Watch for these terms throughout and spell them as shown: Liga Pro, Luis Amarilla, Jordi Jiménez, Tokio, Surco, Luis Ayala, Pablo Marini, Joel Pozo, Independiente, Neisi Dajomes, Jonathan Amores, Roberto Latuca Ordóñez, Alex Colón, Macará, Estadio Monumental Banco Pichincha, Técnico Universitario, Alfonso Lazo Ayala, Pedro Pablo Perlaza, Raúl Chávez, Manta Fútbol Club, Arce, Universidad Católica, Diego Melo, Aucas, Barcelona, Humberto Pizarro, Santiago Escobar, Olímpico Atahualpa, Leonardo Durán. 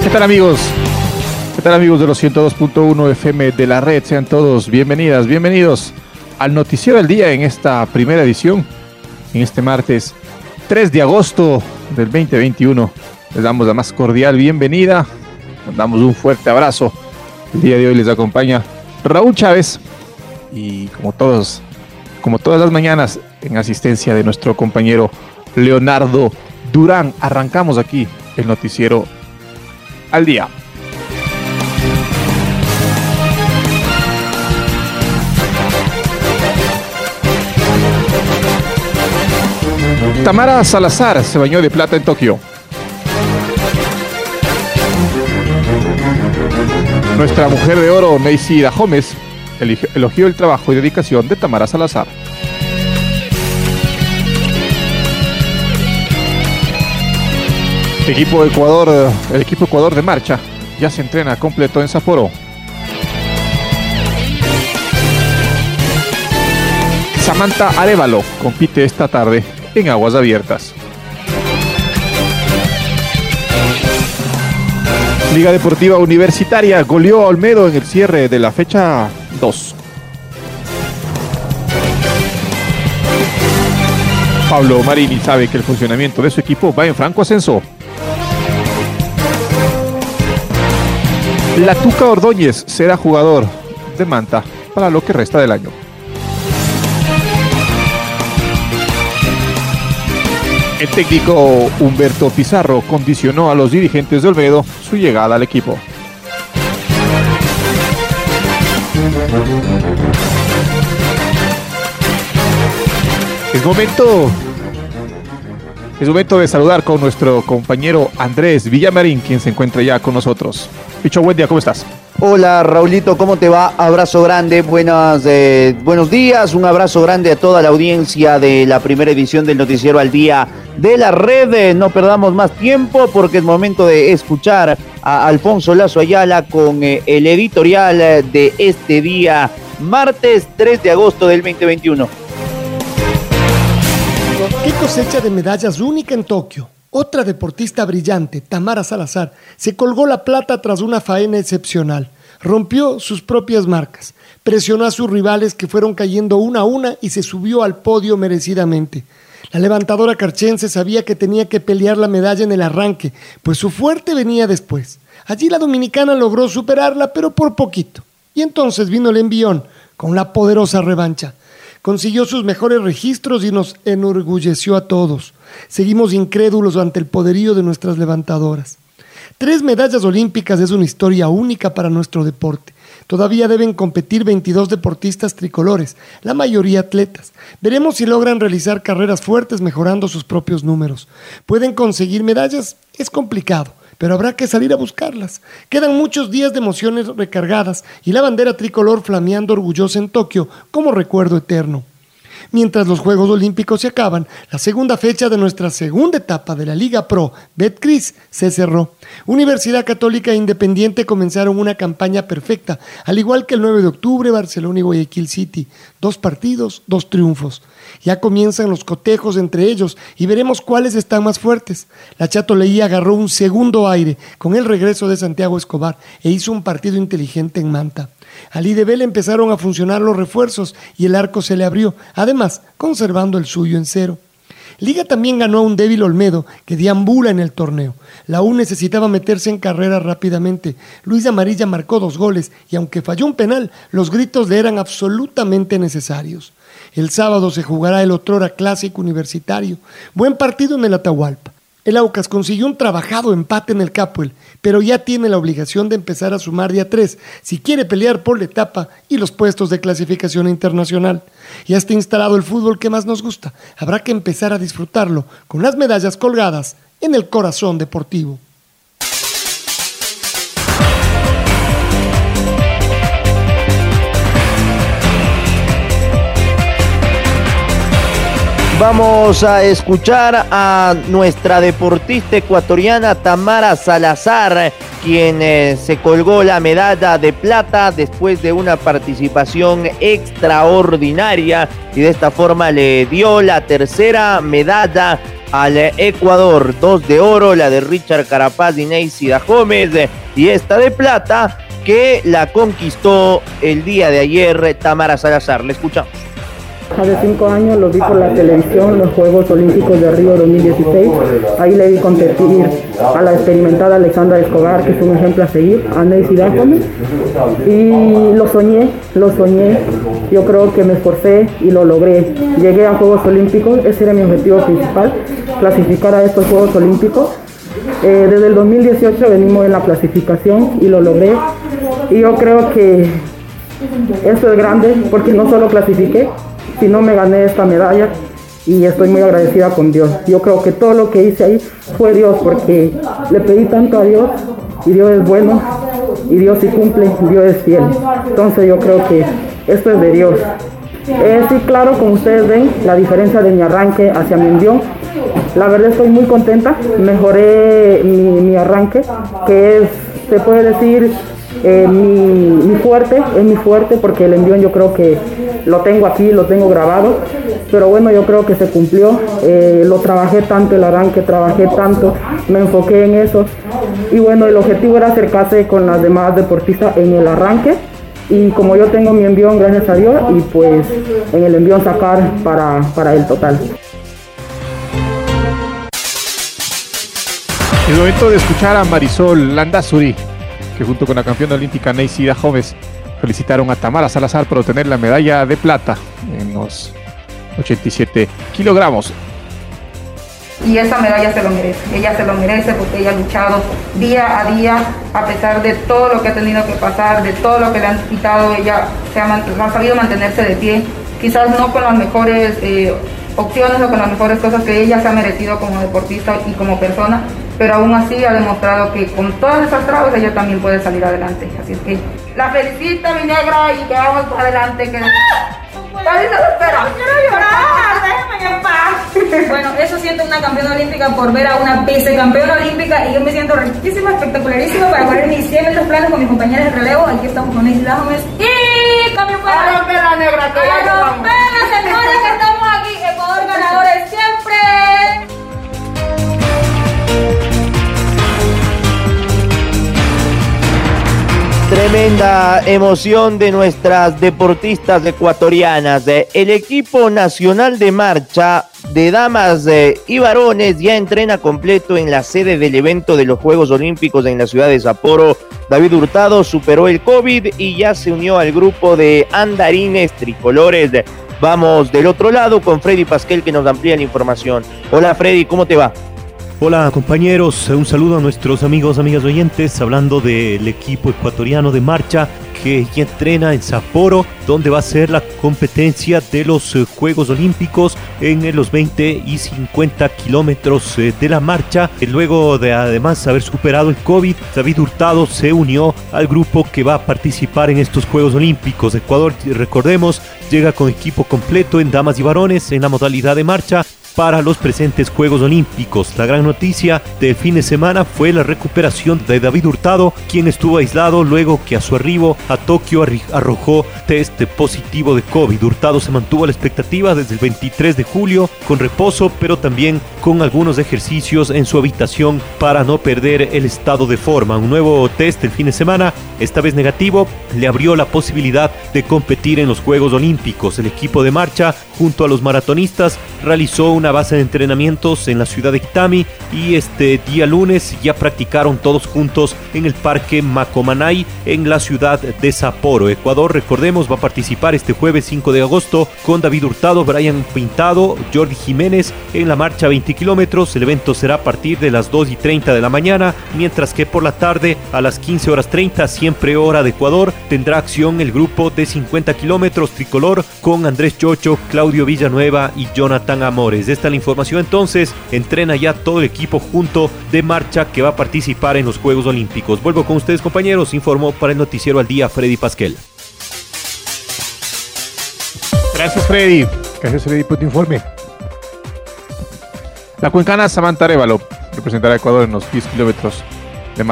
¿Qué tal, amigos? ¿Qué tal, amigos de los 102.1 FM de La Red? Sean todos bienvenidas, bienvenidos al Noticiero del Día en esta primera edición, en este martes 3 de agosto del 2021. Les damos la más cordial bienvenida, les damos un fuerte abrazo. El día de hoy les acompaña Raúl Chávez y como todas las mañanas, en asistencia de nuestro compañero Leonardo Durán. Arrancamos aquí el Noticiero al Día. Tamara Salazar se bañó de plata en Tokio. Nuestra mujer de oro, Neisi Dajomes, elogió el trabajo y dedicación de Tamara Salazar. El equipo Ecuador de marcha ya se entrena completo en Sapporo. Samantha Arevalo compite esta tarde en aguas abiertas. Liga Deportiva Universitaria goleó a Olmedo en el cierre de la fecha 2. Pablo Marini sabe que el funcionamiento de su equipo va en franco ascenso. Latuca Ordóñez será jugador de Manta para lo que resta del año. El técnico Humberto Pizarro condicionó a los dirigentes de Olmedo su llegada al equipo. Es momento de saludar con nuestro compañero Andrés Villamarín, quien se encuentra ya con nosotros. Picho, buen día, ¿cómo estás? Hola, Raulito, ¿cómo te va? Abrazo grande, buenos días, un abrazo grande a toda la audiencia de la primera edición del Noticiero al Día de La Red. No perdamos más tiempo porque es momento de escuchar a Alfonso Lazo Ayala con el editorial de este día, martes 3 de agosto del 2021. ¿Qué cosecha de medallas única en Tokio? Otra deportista brillante, Tamara Salazar, se colgó la plata tras una faena excepcional. Rompió sus propias marcas, presionó a sus rivales que fueron cayendo una a una y se subió al podio merecidamente. La levantadora carchense sabía que tenía que pelear la medalla en el arranque, pues su fuerte venía después. Allí la dominicana logró superarla, pero por poquito. Y entonces vino el envión con la poderosa revancha. Consiguió sus mejores registros y nos enorgulleció a todos. Seguimos incrédulos ante el poderío de nuestras levantadoras. 3 medallas olímpicas es una historia única para nuestro deporte. Todavía deben competir 22 deportistas tricolores, la mayoría atletas. Veremos si logran realizar carreras fuertes mejorando sus propios números. ¿Pueden conseguir medallas? Es complicado, pero habrá que salir a buscarlas. Quedan muchos días de emociones recargadas y la bandera tricolor flameando orgullosa en Tokio como recuerdo eterno. Mientras los Juegos Olímpicos se acaban, la segunda fecha de nuestra segunda etapa de la Liga Pro, Betcris, se cerró. Universidad Católica e Independiente comenzaron una campaña perfecta, al igual que el 9 de octubre, Barcelona y Guayaquil City. 2 partidos, 2 triunfos. Ya comienzan los cotejos entre ellos y veremos cuáles están más fuertes. La Chatoleía agarró un segundo aire con el regreso de Santiago Escobar e hizo un partido inteligente en Manta. Al IDB le empezaron a funcionar los refuerzos y el arco se le abrió, además conservando el suyo en cero. Liga también ganó a un débil Olmedo que deambula en el torneo. La U necesitaba meterse en carrera rápidamente. Luis Amarilla marcó 2 goles y aunque falló un penal, los gritos le eran absolutamente necesarios. El sábado se jugará el otrora clásico universitario. Buen partido en el Atahualpa. El Aucas consiguió un trabajado empate en el Capoel, pero ya tiene la obligación de empezar a sumar día 3 si quiere pelear por la etapa y los puestos de clasificación internacional. Ya está instalado el fútbol que más nos gusta. Habrá que empezar a disfrutarlo con las medallas colgadas en el corazón deportivo. Vamos a escuchar a nuestra deportista ecuatoriana Tamara Salazar, quien se colgó la medalla de plata después de una participación extraordinaria y de esta forma le dio la tercera medalla al Ecuador. 2 de oro, la de Richard Carapaz y Neisi Dajomes, y esta de plata que la conquistó el día de ayer Tamara Salazar. Le escuchamos. Hace 5 años lo vi por la televisión, los Juegos Olímpicos de Río 2016. Ahí le vi competir a la experimentada Alexandra Escobar, que es un ejemplo a seguir, a Neisi Dajomes. Y lo soñé. Yo creo que me esforcé y lo logré. Llegué a Juegos Olímpicos, ese era mi objetivo principal, clasificar a estos Juegos Olímpicos. Desde el 2018 venimos en la clasificación y lo logré. Y yo creo que eso es grande, porque no solo clasifiqué, si no me gané esta medalla, y estoy muy agradecida con Dios. Yo creo que todo lo que hice ahí fue Dios, porque le pedí tanto a Dios, y Dios es bueno, y Dios sí cumple, y Dios es fiel. Entonces yo creo que esto es de Dios. Sí, claro, como ustedes ven, la diferencia de mi arranque hacia mi envión. La verdad estoy muy contenta, mejoré mi arranque, que es, se puede decir, mi fuerte, porque el envión yo creo que lo tengo aquí, lo tengo grabado, pero bueno, yo creo que se cumplió. Lo trabajé tanto, el arranque, me enfoqué en eso, y bueno, el objetivo era acercarse con las demás deportistas en el arranque, y como yo tengo mi envión, gracias a Dios, y pues en el envión sacar para el total. El momento de escuchar a Marisol Landazuri, que junto con la campeona olímpica Neisi Dajomes felicitaron a Tamara Salazar por obtener la medalla de plata en los 87 kilogramos. Y esa medalla se lo merece, ella se lo merece, porque ella ha luchado día a día, a pesar de todo lo que ha tenido que pasar, de todo lo que le han quitado, ella ha sabido mantenerse de pie, quizás no con las mejores opciones o con las mejores cosas que ella se ha merecido como deportista y como persona, pero aún así ha demostrado que con todas esas trabas ella también puede salir adelante, así es que la felicito, mi negra, y que vamos para adelante, que todavía se lo espera. Quiero llorar, déjame en paz. Bueno, eso siento una campeona olímpica por ver a una vicecampeona olímpica, y yo me siento riquísima, espectacularísima para poner mis 100 metros planos con mis compañeras de relevo. Aquí estamos con Neisi Dajomes y cambio para romper la negra, que ya llegamos. Que estamos aquí, Ecuador ganadores siempre. Tremenda emoción de nuestras deportistas ecuatorianas. El equipo nacional de marcha de damas y varones ya entrena completo en la sede del evento de los Juegos Olímpicos en la ciudad de Sapporo. David Hurtado superó el COVID y ya se unió al grupo de andarines tricolores. Vamos del otro lado con Freddy Pasquel, que nos amplía la información. Hola Freddy, ¿cómo te va? Hola compañeros, un saludo a nuestros amigos, amigas oyentes, hablando del equipo ecuatoriano de marcha que ya entrena en Sapporo, donde va a ser la competencia de los Juegos Olímpicos en los 20 y 50 kilómetros de la marcha. Luego de además haber superado el COVID, David Hurtado se unió al grupo que va a participar en estos Juegos Olímpicos. Ecuador, recordemos, llega con equipo completo en damas y varones en la modalidad de marcha para los presentes Juegos Olímpicos. La gran noticia del fin de semana fue la recuperación de David Hurtado, quien estuvo aislado luego que a su arribo a Tokio arrojó test positivo de COVID. Hurtado se mantuvo a la expectativa desde el 23 de julio con reposo, pero también con algunos ejercicios en su habitación para no perder el estado de forma. Un nuevo test el fin de semana, esta vez negativo, le abrió la posibilidad de competir en los Juegos Olímpicos. El equipo de marcha junto a los maratonistas, realizó una base de entrenamientos en la ciudad de Itami y este día lunes ya practicaron todos juntos en el Parque Macomanay en la ciudad de Sapporo, Ecuador. Recordemos, va a participar este jueves 5 de agosto con David Hurtado, Brian Pintado, Jordi Jiménez en la marcha 20 kilómetros. El evento será a partir de las 2:30 de la mañana, mientras que por la tarde a las 15:30, siempre hora de Ecuador, tendrá acción el grupo de 50 kilómetros tricolor con Andrés Chocho, Claudio Villanueva y Jonathan Amores. Esta es la información. Entonces, entrena ya todo el equipo junto de marcha que va a participar en los Juegos Olímpicos. Vuelvo con ustedes, compañeros, informó para el Noticiero al Día Freddy Pasquel. Gracias, Freddy. Gracias, Freddy, por tu informe. La cuencana Samantha Arevalo representará a Ecuador en los 10 kilómetros de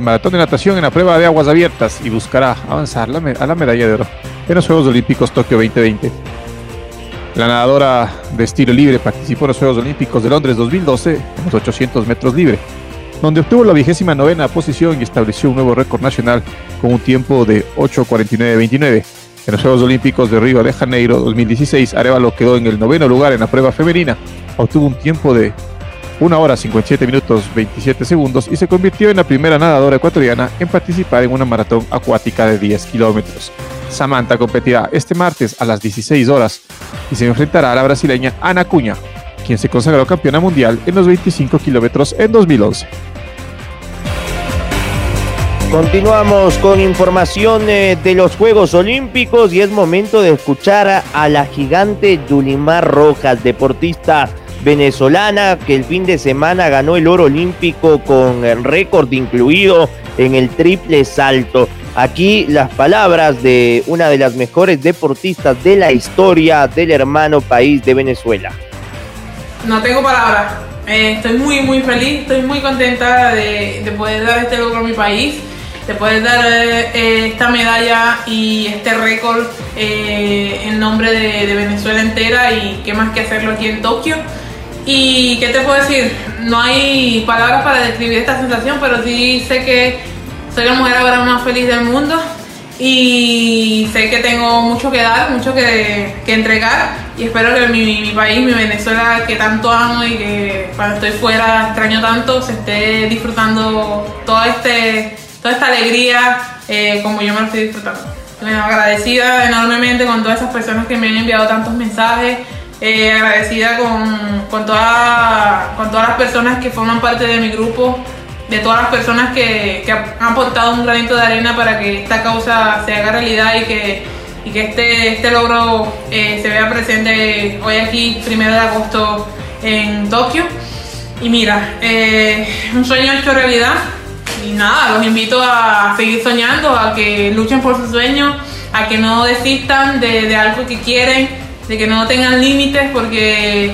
maratón de natación en la prueba de aguas abiertas y buscará avanzar a la medalla de oro en los Juegos Olímpicos Tokio 2020. La nadadora de estilo libre participó en los Juegos Olímpicos de Londres 2012 en los 800 metros libre, donde obtuvo la 29ª posición y estableció un nuevo récord nacional con un tiempo de 8:49.29. En los Juegos Olímpicos de Río de Janeiro 2016, Arevalo quedó en el 9º lugar en la prueba femenina, obtuvo un tiempo de 1:57:27 y se convirtió en la primera nadadora ecuatoriana en participar en una maratón acuática de 10 kilómetros. Samantha competirá este martes a las 16:00 y se enfrentará a la brasileña Ana Cunha, quien se consagró campeona mundial en los 25 kilómetros en 2011. Continuamos con información de los Juegos Olímpicos y es momento de escuchar a la gigante Yulimar Rojas, deportista venezolana que el fin de semana ganó el oro olímpico con el récord incluido en el triple salto. Aquí las palabras de una de las mejores deportistas de la historia del hermano país de Venezuela. No tengo palabras, estoy muy feliz, estoy muy contenta de poder dar este logro a mi país, de poder dar esta medalla y este récord en nombre de Venezuela entera, y qué más que hacerlo aquí en Tokio. Y qué te puedo decir, no hay palabras para describir esta sensación, pero sí sé que soy la mujer ahora más feliz del mundo y sé que tengo mucho que dar, mucho que entregar, y espero que mi país, mi Venezuela que tanto amo y que cuando estoy fuera extraño tanto, se esté disfrutando toda esta alegría como yo me lo estoy disfrutando. Bueno, agradecida enormemente con todas esas personas que me han enviado tantos mensajes. Agradecida con todas las personas que forman parte de mi grupo, de todas las personas que han aportado un granito de arena para que esta causa se haga realidad y que este logro se vea presente hoy aquí, 1 de agosto en Tokio. Y mira, un sueño hecho realidad, y nada, los invito a seguir soñando, a que luchen por sus sueños, a que no desistan de algo que quieren, de que no tengan límites, porque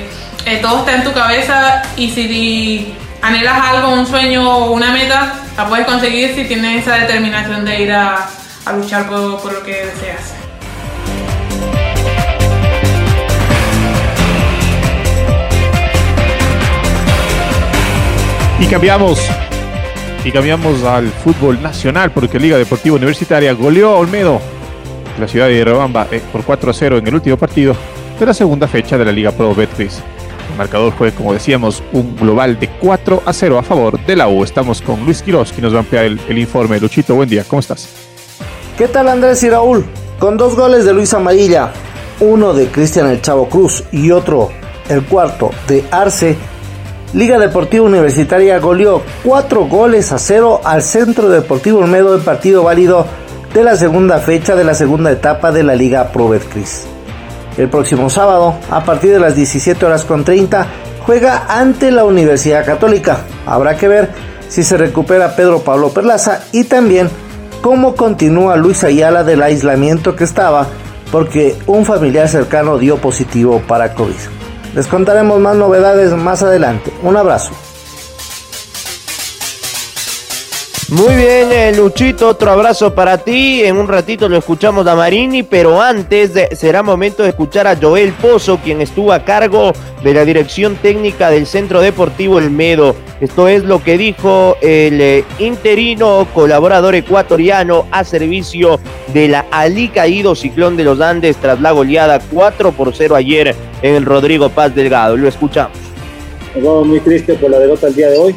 todo está en tu cabeza, y si anhelas algo, un sueño o una meta, la puedes conseguir si tienes esa determinación de ir a luchar por lo que deseas. Y cambiamos al fútbol nacional, porque Liga Deportiva Universitaria goleó a Olmedo, la ciudad de Riobamba, por 4-0 en el último partido de la segunda fecha de la Liga Pro Betcris. El marcador fue, como decíamos, un global de 4-0 a favor de la U. Estamos con Luis Quirós, que nos va a ampliar el informe. Luchito, buen día, ¿cómo estás? ¿Qué tal, Andrés y Raúl? Con 2 goles de Luis Amarilla, uno de Cristian El Chavo Cruz y otro, el cuarto, de Arce, Liga Deportiva Universitaria goleó 4-0 al Centro Deportivo Olmedo en partido válido de la segunda fecha de la segunda etapa de la Liga Pro Betcris. El próximo sábado, a partir de las 17:30, juega ante la Universidad Católica. Habrá que ver si se recupera Pedro Pablo Perlaza y también cómo continúa Luis Ayala del aislamiento que estaba, porque un familiar cercano dio positivo para COVID. Les contaremos más novedades más adelante. Un abrazo. Muy bien, Luchito, otro abrazo para ti. En un ratito lo escuchamos a Marini, pero antes será momento de escuchar a Joel Pozo, quien estuvo a cargo de la dirección técnica del Centro Deportivo Olmedo. Esto es lo que dijo el interino colaborador ecuatoriano a servicio de la alicaído Ciclón de los Andes tras la goleada 4-0 ayer en el Rodrigo Paz Delgado. Lo escuchamos. Nos vamos muy tristes por la derrota el día de hoy.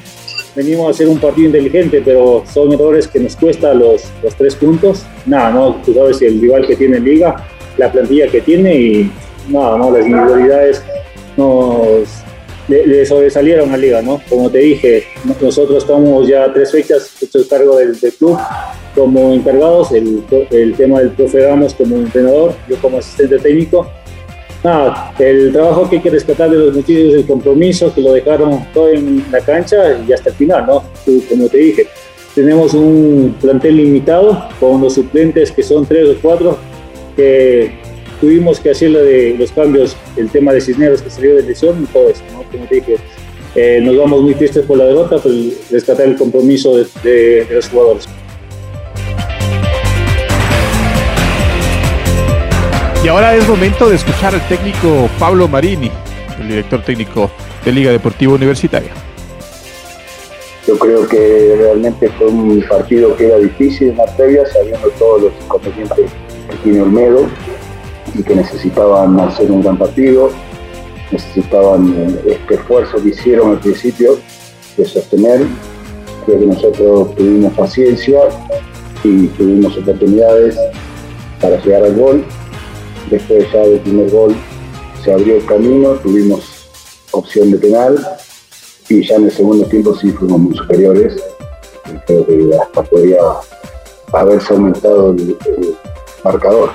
Venimos a hacer un partido inteligente, pero son errores que nos cuesta los 3 puntos. Nada, no, tú sabes el rival que tiene en Liga, la plantilla que tiene y nada, no, las individualidades le sobresalieron a Liga, ¿no? Como te dije, nosotros estamos ya 3 fechas hechos cargo del club como encargados, el tema del profe Ramos como entrenador, yo como asistente técnico. Nada, el trabajo que hay que rescatar de los muchachos es el compromiso, que lo dejaron todo en la cancha y hasta el final, ¿no? Como te dije, tenemos un plantel limitado con los suplentes que son 3 o 4, que tuvimos que hacer los cambios, el tema de Cisneros que salió de lesión y todo eso, ¿no? Como te dije, nos vamos muy tristes por la derrota, pero rescatar el compromiso de los jugadores. Y ahora es momento de escuchar al técnico Pablo Marini, el director técnico de Liga Deportiva Universitaria. Yo creo que realmente fue un partido que era difícil en Marbella, sabiendo todos los inconvenientes que tiene Olmedo y que necesitaban hacer un gran partido, necesitaban este esfuerzo que hicieron al principio de sostener. Creo que nosotros tuvimos paciencia y tuvimos oportunidades para llegar al gol. Después ya del primer gol se abrió el camino, tuvimos opción de penal y ya en el segundo tiempo sí fuimos muy superiores. Creo que hasta podría haberse aumentado el marcador.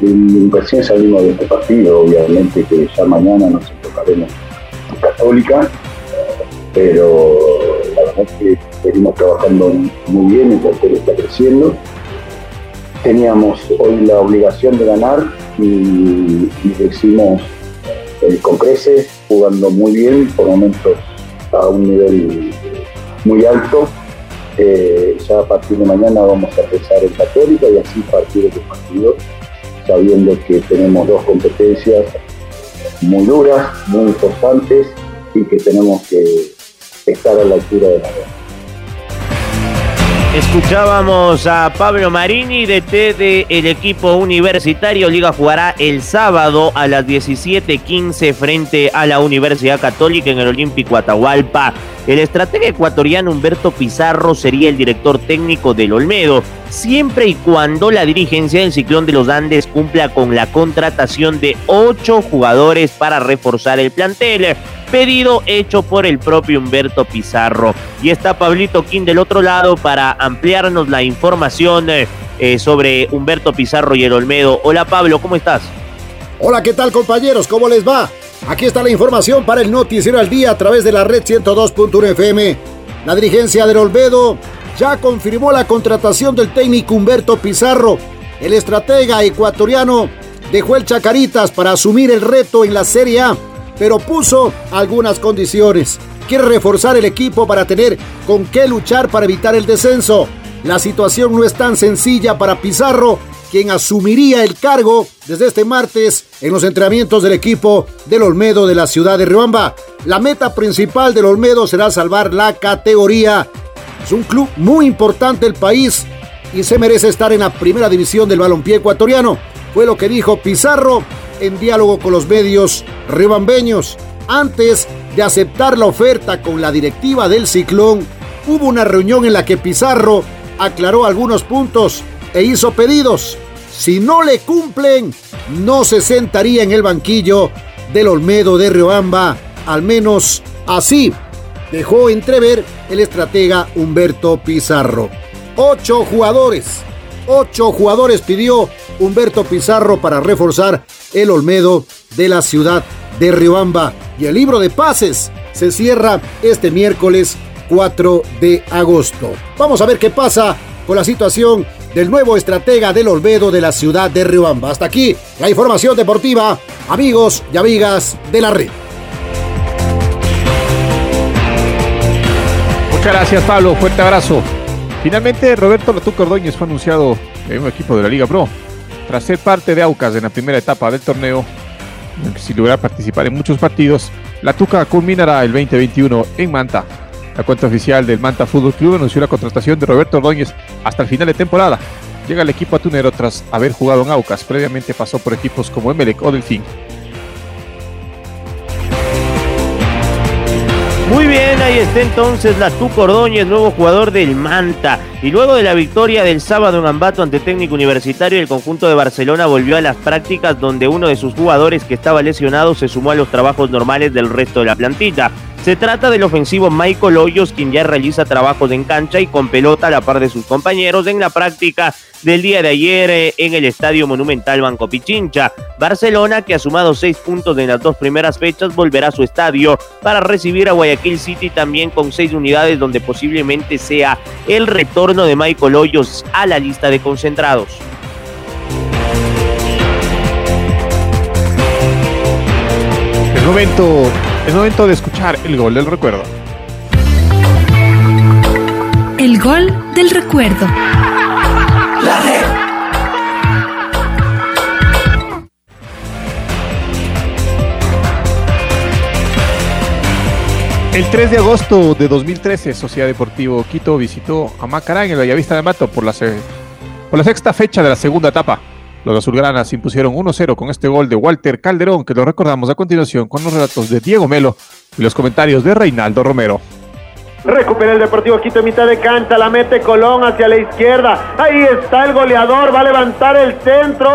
Y recién salimos de este partido, obviamente que ya mañana nos enfocaremos en Católica, pero la verdad es que seguimos trabajando muy bien, el partido está creciendo. Teníamos hoy la obligación de ganar y lo hicimos con creces, jugando muy bien, por momentos a un nivel muy alto. Ya a partir de mañana vamos a empezar en Católica y así partido por partido, sabiendo que tenemos 2 competencias muy duras, muy importantes y que tenemos que estar a la altura de la guerra. Escuchábamos a Pablo Marini, DT del equipo universitario. Liga jugará el sábado a las 17:15 frente a la Universidad Católica en el Olímpico Atahualpa. El estratega ecuatoriano Humberto Pizarro sería el director técnico del Olmedo, siempre y cuando la dirigencia del Ciclón de los Andes cumpla con la contratación de 8 jugadores para reforzar el plantel. Pedido hecho por el propio Humberto Pizarro. Y está Pablito Quín del otro lado para ampliarnos la información sobre Humberto Pizarro y el Olmedo. Hola Pablo, ¿cómo estás? Hola, ¿qué tal compañeros? ¿Cómo les va? Aquí está la información para el Noticiero al Día a través de la red 102.1 FM. La dirigencia del Olmedo ya confirmó la contratación del técnico Humberto Pizarro. El estratega ecuatoriano dejó el Chacaritas para asumir el reto en la Serie A, pero puso algunas condiciones. Quiere reforzar el equipo para tener con qué luchar para evitar el descenso. La situación no es tan sencilla para Pizarro, quien asumiría el cargo desde este martes en los entrenamientos del equipo del Olmedo de la ciudad de Riobamba. La meta principal del Olmedo será salvar la categoría. Es un club muy importante del país y se merece estar en la primera división del balompié ecuatoriano. Fue lo que dijo Pizarro en diálogo con los medios riobambeños. Antes de aceptar la oferta con la directiva del Ciclón, hubo una reunión en la que Pizarro aclaró algunos puntos e hizo pedidos. Si no le cumplen, no se sentaría en el banquillo del Olmedo de Riobamba. Al menos así dejó entrever el estratega Humberto Pizarro. 8 jugadores pidió Humberto Pizarro para reforzar el Olmedo de la ciudad de Riobamba. Y el libro de pases se cierra este miércoles 4 de agosto. Vamos a ver qué pasa con la situación del nuevo estratega del Olmedo de la ciudad de Riobamba. Hasta aquí la información deportiva, amigos y amigas de la red. Muchas gracias, Pablo. Fuerte abrazo. Finalmente, Roberto Latuca Ordóñez fue anunciado en un equipo de la Liga Pro, tras ser parte de Aucas en la primera etapa del torneo, sin lograr participar en muchos partidos. Latuca culminará el 2021 en Manta. La cuenta oficial del Manta Fútbol Club anunció la contratación de Roberto Ordóñez hasta el final de temporada. Llega al equipo atunero tras haber jugado en Aucas. Previamente pasó por equipos como Emelec o Delfín. Muy bien, ahí está entonces Latuca Ordóñez, nuevo jugador del Manta. Y luego de la victoria del sábado en Ambato ante Técnico Universitario, el conjunto de Barcelona volvió a las prácticas, donde uno de sus jugadores que estaba lesionado se sumó a los trabajos normales del resto de la plantilla. Se trata del ofensivo Michael Hoyos, quien ya realiza trabajos en cancha y con pelota a la par de sus compañeros en la práctica del día de ayer en el Estadio Monumental Banco Pichincha. Barcelona, que ha sumado 6 puntos en las 2 primeras fechas, volverá a su estadio para recibir a Guayaquil City, también con 6 unidades, donde posiblemente sea el retorno de Michael Hoyos a la lista de concentrados. Es momento de escuchar el gol del recuerdo. El gol del recuerdo. La red. El 3 de agosto de 2013, Sociedad Deportivo Quito visitó a Macará en el Bellavista de Ambato por la 6ª fecha de la 2ª etapa. Los azulgranas impusieron 1-0 con este gol de Walter Calderón, que lo recordamos a continuación con los relatos de Diego Melo y los comentarios de Reinaldo Romero. Recupera el Deportivo Quito en mitad de cancha, la mete Colón hacia la izquierda. Ahí está el goleador, va a levantar el centro.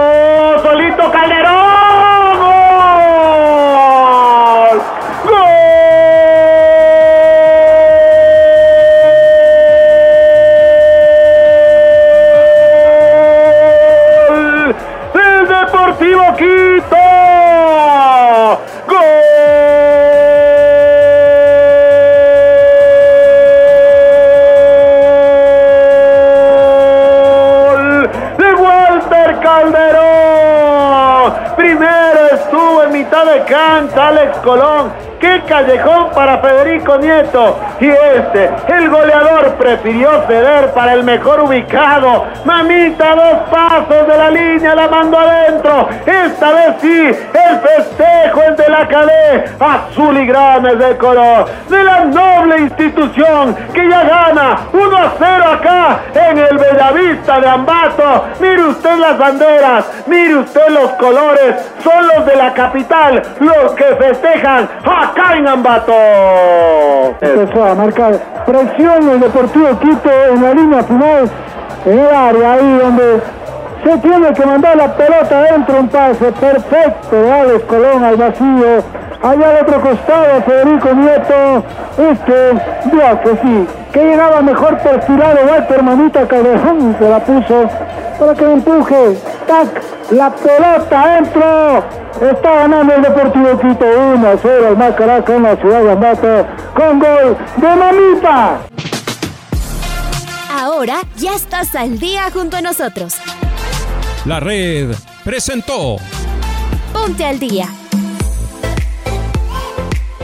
¡Solito Calderón! ¡Gol! ¡Gol! ¡El Deportivo Quito! ¡Gol! De cancha, Alex Colón, qué callejón para Federico Nieto, y el goleador prefirió ceder para el mejor ubicado. Mamita, 2 pasos de la línea, la mandó adentro. Esta vez sí, el festejo es de la Cadé, azul y grana es de color, de la noble institución que ya gana 1-0 acá en el Bellavista de Ambato. Mire usted las banderas, mire usted los colores, son los de la capital los que festejan acá en Ambato. Empezó a marcar presión el Deportivo Quito en la línea final, en el área, ahí donde se tiene que mandar la pelota dentro, un pase perfecto de Alex Colón al vacío. Allá al otro costado, Federico Nieto, vio que sí, que llegaba mejor perfilado Walter Mamita Calderón, se la puso para que empuje, tac, la pelota adentro. Está ganando el Deportivo Quito 1-0 al Macará en la ciudad de Ambato, con gol de Mamita. Ahora ya estás al día junto a nosotros. La Red presentó Ponte al Día.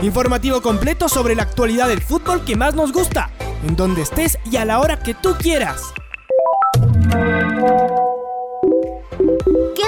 Informativo completo sobre la actualidad del fútbol que más nos gusta, en donde estés y a la hora que tú quieras.